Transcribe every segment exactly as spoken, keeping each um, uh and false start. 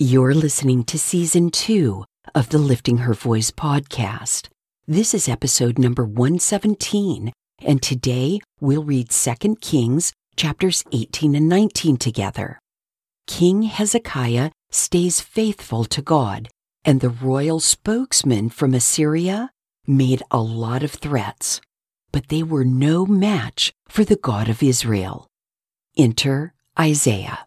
You're listening to Season two of the Lifting Her Voice podcast. This is episode number one seventeen, and today we'll read Second Kings chapters eighteen and nineteen together. King Hezekiah stays faithful to God, and the royal spokesman from Assyria made a lot of threats, but they were no match for the God of Israel. Enter Isaiah.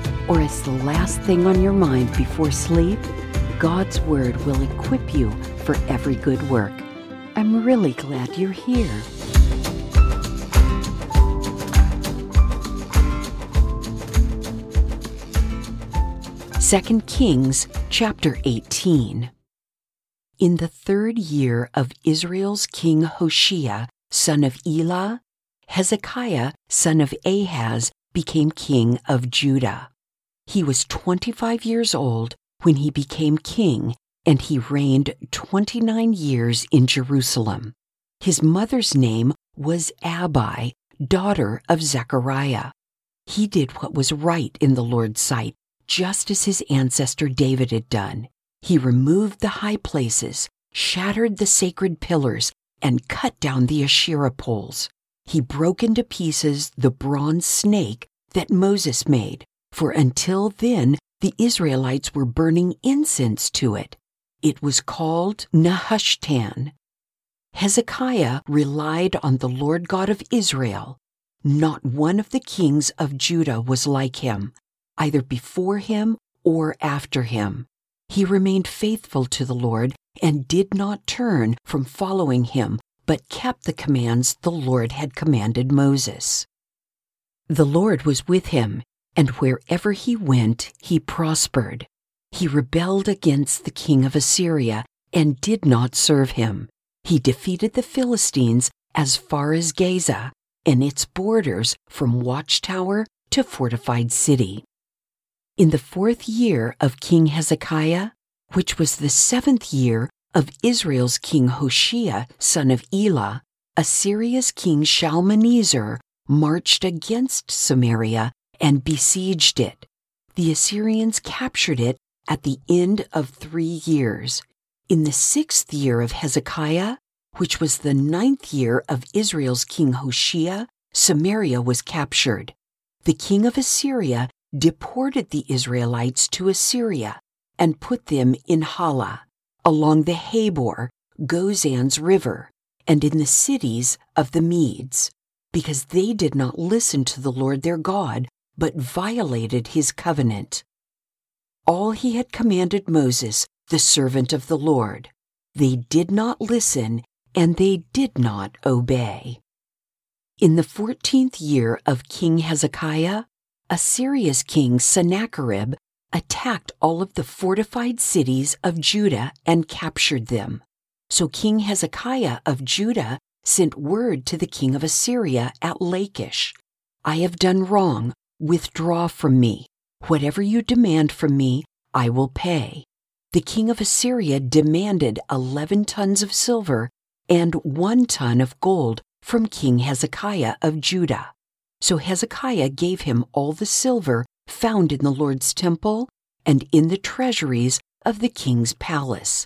or it's the last thing on your mind before sleep, God's Word will equip you for every good work. I'm really glad you're here. Second Kings chapter eighteen. In the third year of Israel's king Hoshea, son of Elah, Hezekiah, son of Ahaz, became king of Judah. He was twenty-five years old when he became king, and he reigned twenty-nine years in Jerusalem. His mother's name was Abi, daughter of Zechariah. He did what was right in the Lord's sight, just as his ancestor David had done. He removed the high places, shattered the sacred pillars, and cut down the Asherah poles. He broke into pieces the bronze snake that Moses made, for until then the Israelites were burning incense to it. It was called Nahushtan. Hezekiah relied on the Lord God of Israel. Not one of the kings of Judah was like him, either before him or after him. He remained faithful to the Lord and did not turn from following him, but kept the commands the Lord had commanded Moses. The Lord was with him, and wherever he went, he prospered. He rebelled against the king of Assyria and did not serve him. He defeated the Philistines as far as Gaza and its borders from watchtower to fortified city. In the fourth year of King Hezekiah, which was the seventh year of Israel's king Hoshea, son of Elah, Assyria's king Shalmaneser marched against Samaria and besieged it. The Assyrians captured it at the end of three years. In the sixth year of Hezekiah, which was the ninth year of Israel's king Hoshea, Samaria was captured. The king of Assyria deported the Israelites to Assyria and put them in Hala, along the Habor, Gozan's river, and in the cities of the Medes, because they did not listen to the Lord their God, but violated his covenant, all he had commanded Moses, the servant of the Lord. They did not listen, and they did not obey. In the fourteenth year of King Hezekiah, Assyria's king Sennacherib attacked all of the fortified cities of Judah and captured them. So King Hezekiah of Judah sent word to the king of Assyria at Lachish, "I have done wrong. Withdraw from me. Whatever you demand from me, I will pay." The king of Assyria demanded eleven tons of silver and one ton of gold from King Hezekiah of Judah. So Hezekiah gave him all the silver found in the Lord's temple and in the treasuries of the king's palace.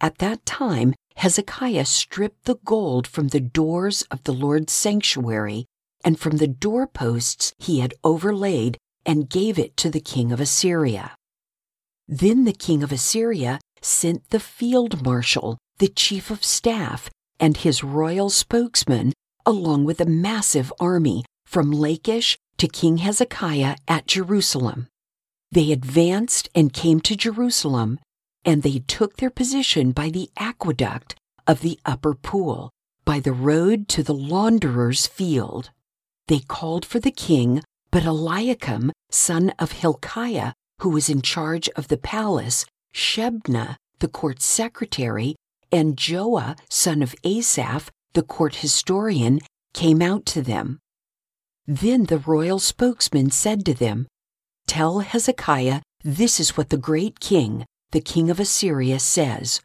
At that time, Hezekiah stripped the gold from the doors of the Lord's sanctuary and from the doorposts he had overlaid, and gave it to the king of Assyria. Then the king of Assyria sent the field marshal, the chief of staff, and his royal spokesman, along with a massive army, from Lachish to King Hezekiah at Jerusalem. They advanced and came to Jerusalem, and they took their position by the aqueduct of the upper pool, by the road to the launderer's field. They called for the king But Eliakim, son of Hilkiah, who was in charge of the palace, Shebna, the court secretary, and Joah, son of Asaph, the court historian, came out to them. Then the royal spokesman said to them, "Tell Hezekiah, this is what the great king, the king of Assyria, says.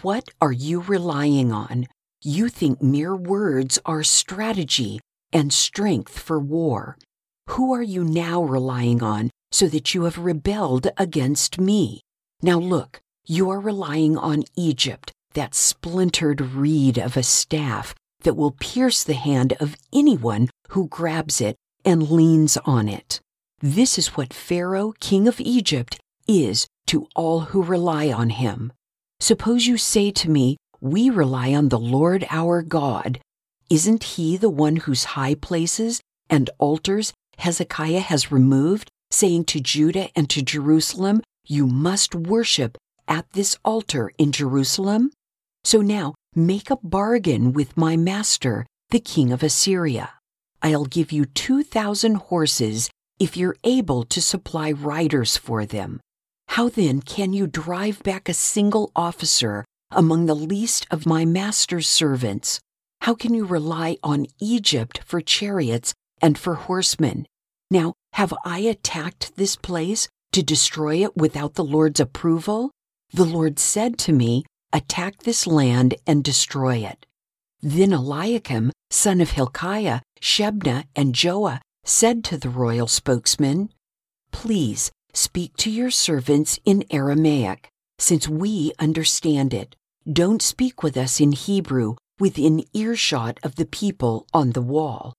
What are you relying on? You think mere words are strategy and strength for war. Who are you now relying on so that you have rebelled against me? Now look, you are relying on Egypt, that splintered reed of a staff that will pierce the hand of anyone who grabs it and leans on it. This is what Pharaoh, king of Egypt, is to all who rely on him. Suppose you say to me, 'We rely on the Lord our God.' Isn't he the one whose high places and altars Hezekiah has removed, saying to Judah and to Jerusalem, 'You must worship at this altar in Jerusalem'? So now make a bargain with my master, the king of Assyria. I'll give you two thousand horses if you're able to supply riders for them. How then can you drive back a single officer among the least of my master's servants? How can you rely on Egypt for chariots and for horsemen? Now, have I attacked this place to destroy it without the Lord's approval? The Lord said to me, 'Attack this land and destroy it.'" Then Eliakim, son of Hilkiah, Shebna, and Joah said to the royal spokesman, "Please speak to your servants in Aramaic, since we understand it. Don't speak with us in Hebrew within earshot of the people on the wall."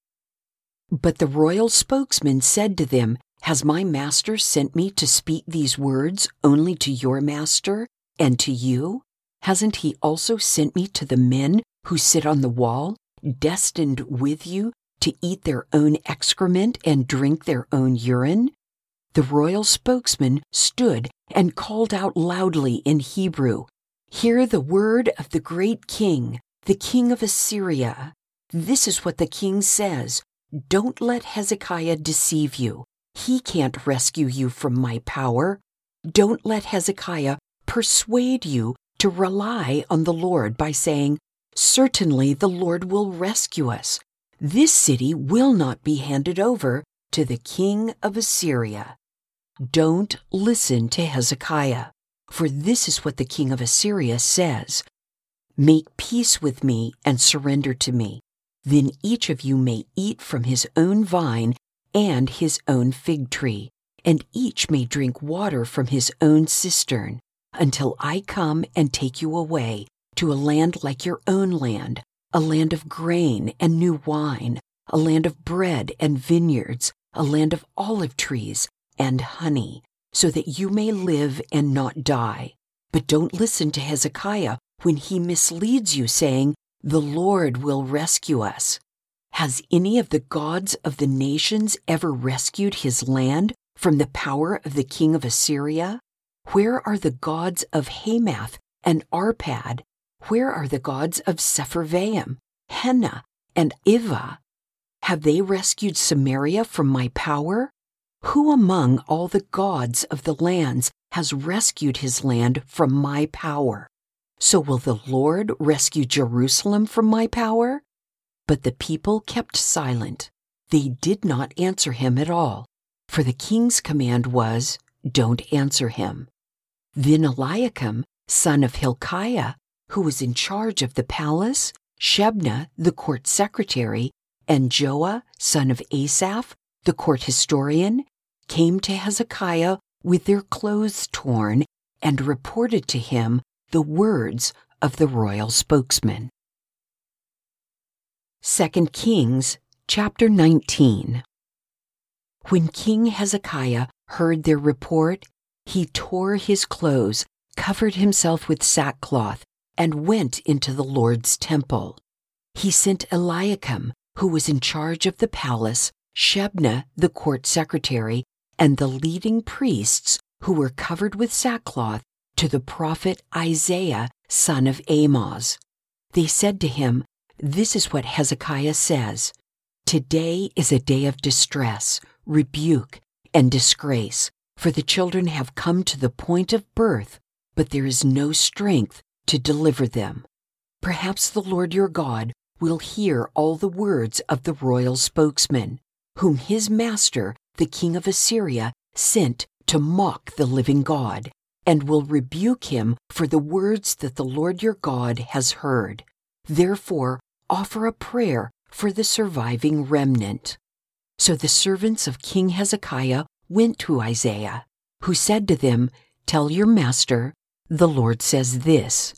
But the royal spokesman said to them, "Has my master sent me to speak these words only to your master and to you? Hasn't he also sent me to the men who sit on the wall, destined with you to eat their own excrement and drink their own urine?" The royal spokesman stood and called out loudly in Hebrew, "Hear the word of the great king, the king of Assyria. This is what the king says. Don't let Hezekiah deceive you. He can't rescue you from my power. Don't let Hezekiah persuade you to rely on the Lord by saying, 'Certainly the Lord will rescue us.' This city will not be handed over to the king of Assyria. Don't listen to Hezekiah, for this is what the king of Assyria says. Make peace with me and surrender to me. Then each of you may eat from his own vine and his own fig tree, and each may drink water from his own cistern, until I come and take you away to a land like your own land, a land of grain and new wine, a land of bread and vineyards, a land of olive trees and honey, so that you may live and not die. But don't listen to Hezekiah when he misleads you, saying, 'The Lord will rescue us.' Has any of the gods of the nations ever rescued his land from the power of the king of Assyria? Where are the gods of Hamath and Arpad? Where are the gods of Sepharvaim, Hena, and Iva? Have they rescued Samaria from my power? Who among all the gods of the lands has rescued his land from my power? So will the Lord rescue Jerusalem from my power?" But the people kept silent. They did not answer him at all, for the king's command was, "Don't answer him." Then Eliakim, son of Hilkiah, who was in charge of the palace, Shebna, the court secretary, and Joah, son of Asaph, the court historian, came to Hezekiah with their clothes torn and reported to him the words of the royal spokesman. Second Kings chapter nineteen. When King Hezekiah heard their report, he tore his clothes, covered himself with sackcloth, and went into the Lord's temple. He sent Eliakim, who was in charge of the palace, Shebna, the court secretary, and the leading priests, who were covered with sackcloth, to the prophet Isaiah, son of Amoz. They said to him, "This is what Hezekiah says. Today is a day of distress, rebuke, and disgrace, for the children have come to the point of birth, but there is no strength to deliver them. Perhaps the Lord your God will hear all the words of the royal spokesman, whom his master, the king of Assyria, sent to mock the living God, and will rebuke him for the words that the Lord your God has heard. Therefore, offer a prayer for the surviving remnant. So the servants of King Hezekiah went to Isaiah, who said to them, Tell your master, the Lord says this,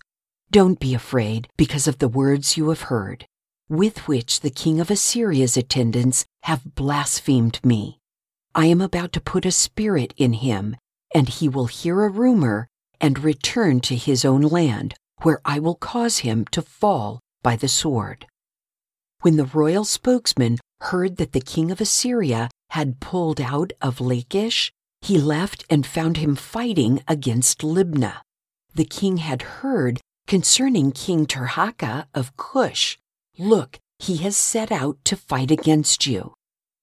Don't be afraid because of the words you have heard, with which the king of Assyria's attendants have blasphemed me. I am about to put a spirit in him, and he will hear a rumor and return to his own land, where I will cause him to fall by the sword. When the royal spokesman heard that the king of Assyria had pulled out of Lachish, he left and found him fighting against Libnah. The king had heard concerning King Tirhakah of Cush, Look, he has set out to fight against you.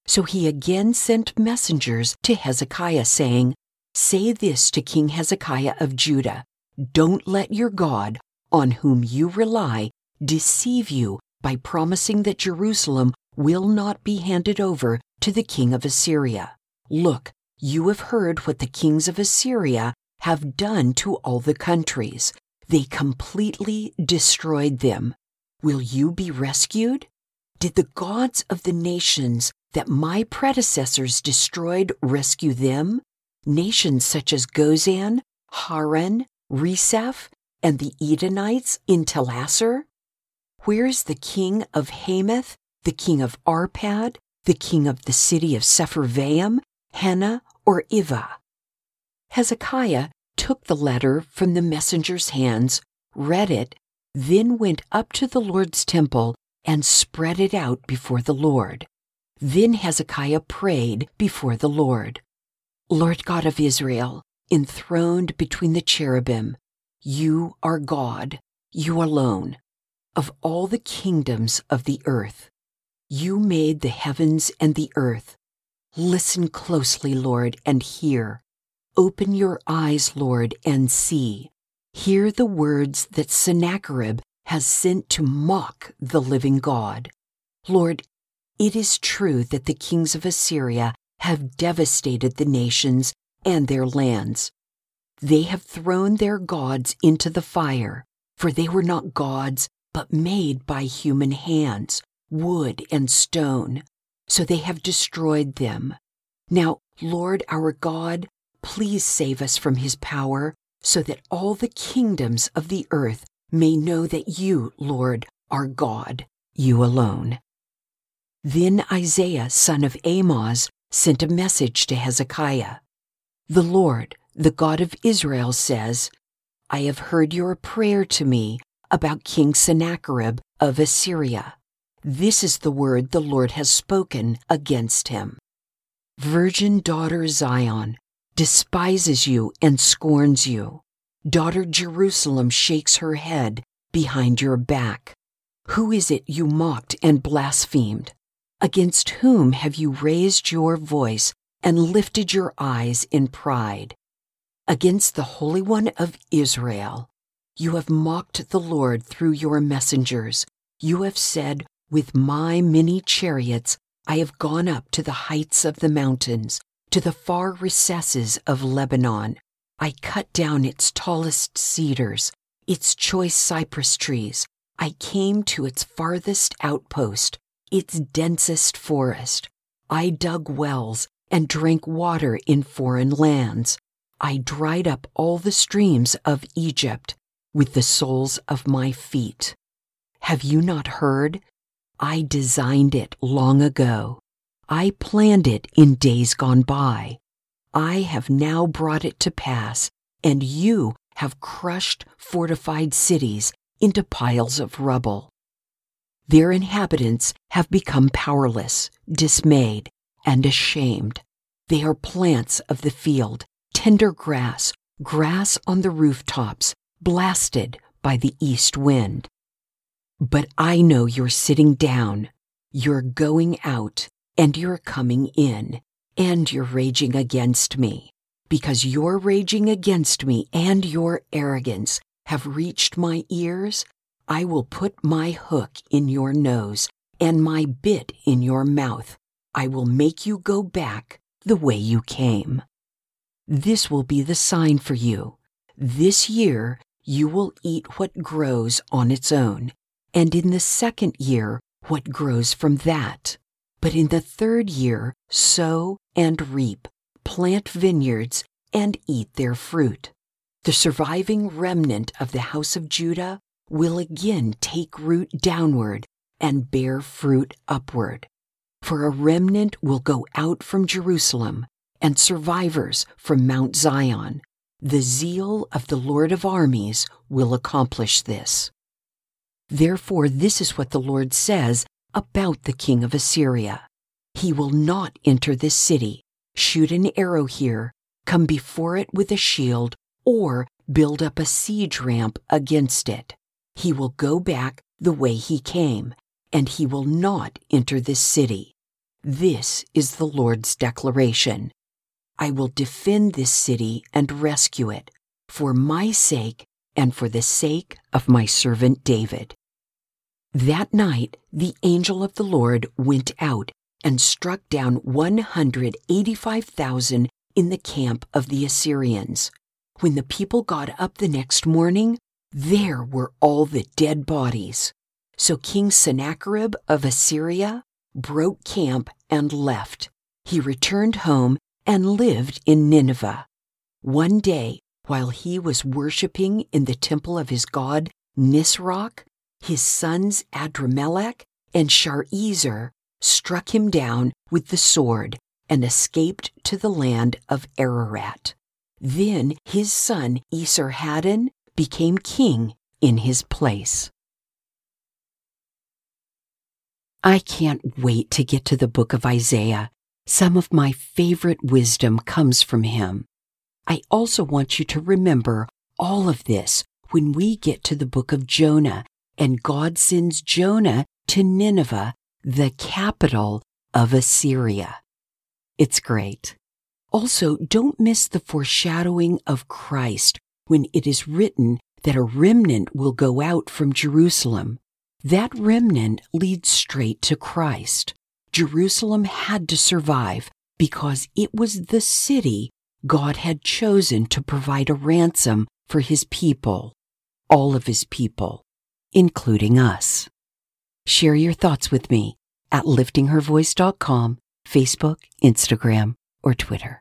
So he again sent messengers to Hezekiah, saying, Say this to King Hezekiah of Judah, Don't let your God, on whom you rely, deceive you by promising that Jerusalem will not be handed over to the king of Assyria. Look, you have heard what the kings of Assyria have done to all the countries. They completely destroyed them. Will you be rescued? Did the gods of the nations that my predecessors destroyed rescue them? Nations such as Gozan, Haran, Reseph, and the Edenites in Telassar? Where is the king of Hamath, the king of Arpad, the king of the city of Sepharvaim, Hena, or Iva? Hezekiah took the letter from the messenger's hands, read it, then went up to the Lord's temple and spread it out before the Lord. Then Hezekiah prayed before the Lord. Lord God of Israel, enthroned between the cherubim, you are God, you alone, of all the kingdoms of the earth. You made the heavens and the earth. Listen closely, Lord, and hear. Open your eyes, Lord, and see. Hear the words that Sennacherib has sent to mock the living God. Lord, it is true that the kings of Assyria have devastated the nations and their lands. They have thrown their gods into the fire, for they were not gods, but made by human hands, wood and stone. So they have destroyed them. Now, Lord our God, please save us from his power, so that all the kingdoms of the earth may know that you, Lord, are God, you alone. Then Isaiah, son of Amoz, sent a message to Hezekiah. The Lord, the God of Israel, says, I have heard your prayer to me about King Sennacherib of Assyria. This is the word the Lord has spoken against him. Virgin daughter Zion despises you and scorns you. Daughter Jerusalem shakes her head behind your back. Who is it you mocked and blasphemed? Against whom have you raised your voice and lifted your eyes in pride? Against the Holy One of Israel. You have mocked the Lord through your messengers. You have said, With my many chariots I have gone up to the heights of the mountains, to the far recesses of Lebanon. I cut down its tallest cedars, its choice cypress trees. I came to its farthest outpost, its densest forest. I dug wells and drank water in foreign lands. I dried up all the streams of Egypt with the soles of my feet. Have you not heard? I designed it long ago. I planned it in days gone by. I have now brought it to pass, and you have crushed fortified cities into piles of rubble. Their inhabitants have become powerless, dismayed, and ashamed. They are plants of the field, tender grass, grass on the rooftops, blasted by the east wind. But I know your sitting down, your going out, and your coming in, and you're raging against me. Because your raging against me and your arrogance have reached my ears, I will put my hook in your nose and my bit in your mouth. I will make you go back the way you came. This will be the sign for you. This year you will eat what grows on its own, and in the second year what grows from that. But in the third year sow and reap, plant vineyards, and eat their fruit. The surviving remnant of the house of Judah will again take root downward and bear fruit upward. For a remnant will go out from Jerusalem, and survivors from Mount Zion. The zeal of the Lord of armies will accomplish this. Therefore, this is what the Lord says about the king of Assyria. He will not enter this city, shoot an arrow here, come before it with a shield, or build up a siege ramp against it. He will go back the way he came, and he will not enter this city. This is the Lord's declaration. I will defend this city and rescue it, for my sake and for the sake of my servant David. That night the angel of the Lord went out and struck down one hundred eighty-five thousand in the camp of the Assyrians. When the people got up the next morning, there were all the dead bodies. So King Sennacherib of Assyria broke camp and left. He returned home and lived in Nineveh. One day, while he was worshipping in the temple of his god Nisroch, his sons Adramelech and Sharezer struck him down with the sword and escaped to the land of Ararat. Then his son Esarhaddon became king in his place. I can't wait to get to the book of Isaiah. Some of my favorite wisdom comes from him. I also want you to remember all of this when we get to the book of Jonah, and God sends Jonah to Nineveh, the capital of Assyria. It's great. Also, don't miss the foreshadowing of Christ when it is written that a remnant will go out from Jerusalem. That remnant leads straight to Christ. Jerusalem had to survive because it was the city God had chosen to provide a ransom for his people, all of his people, including us. Share your thoughts with me at lifting her voice dot com, Facebook, Instagram, or Twitter.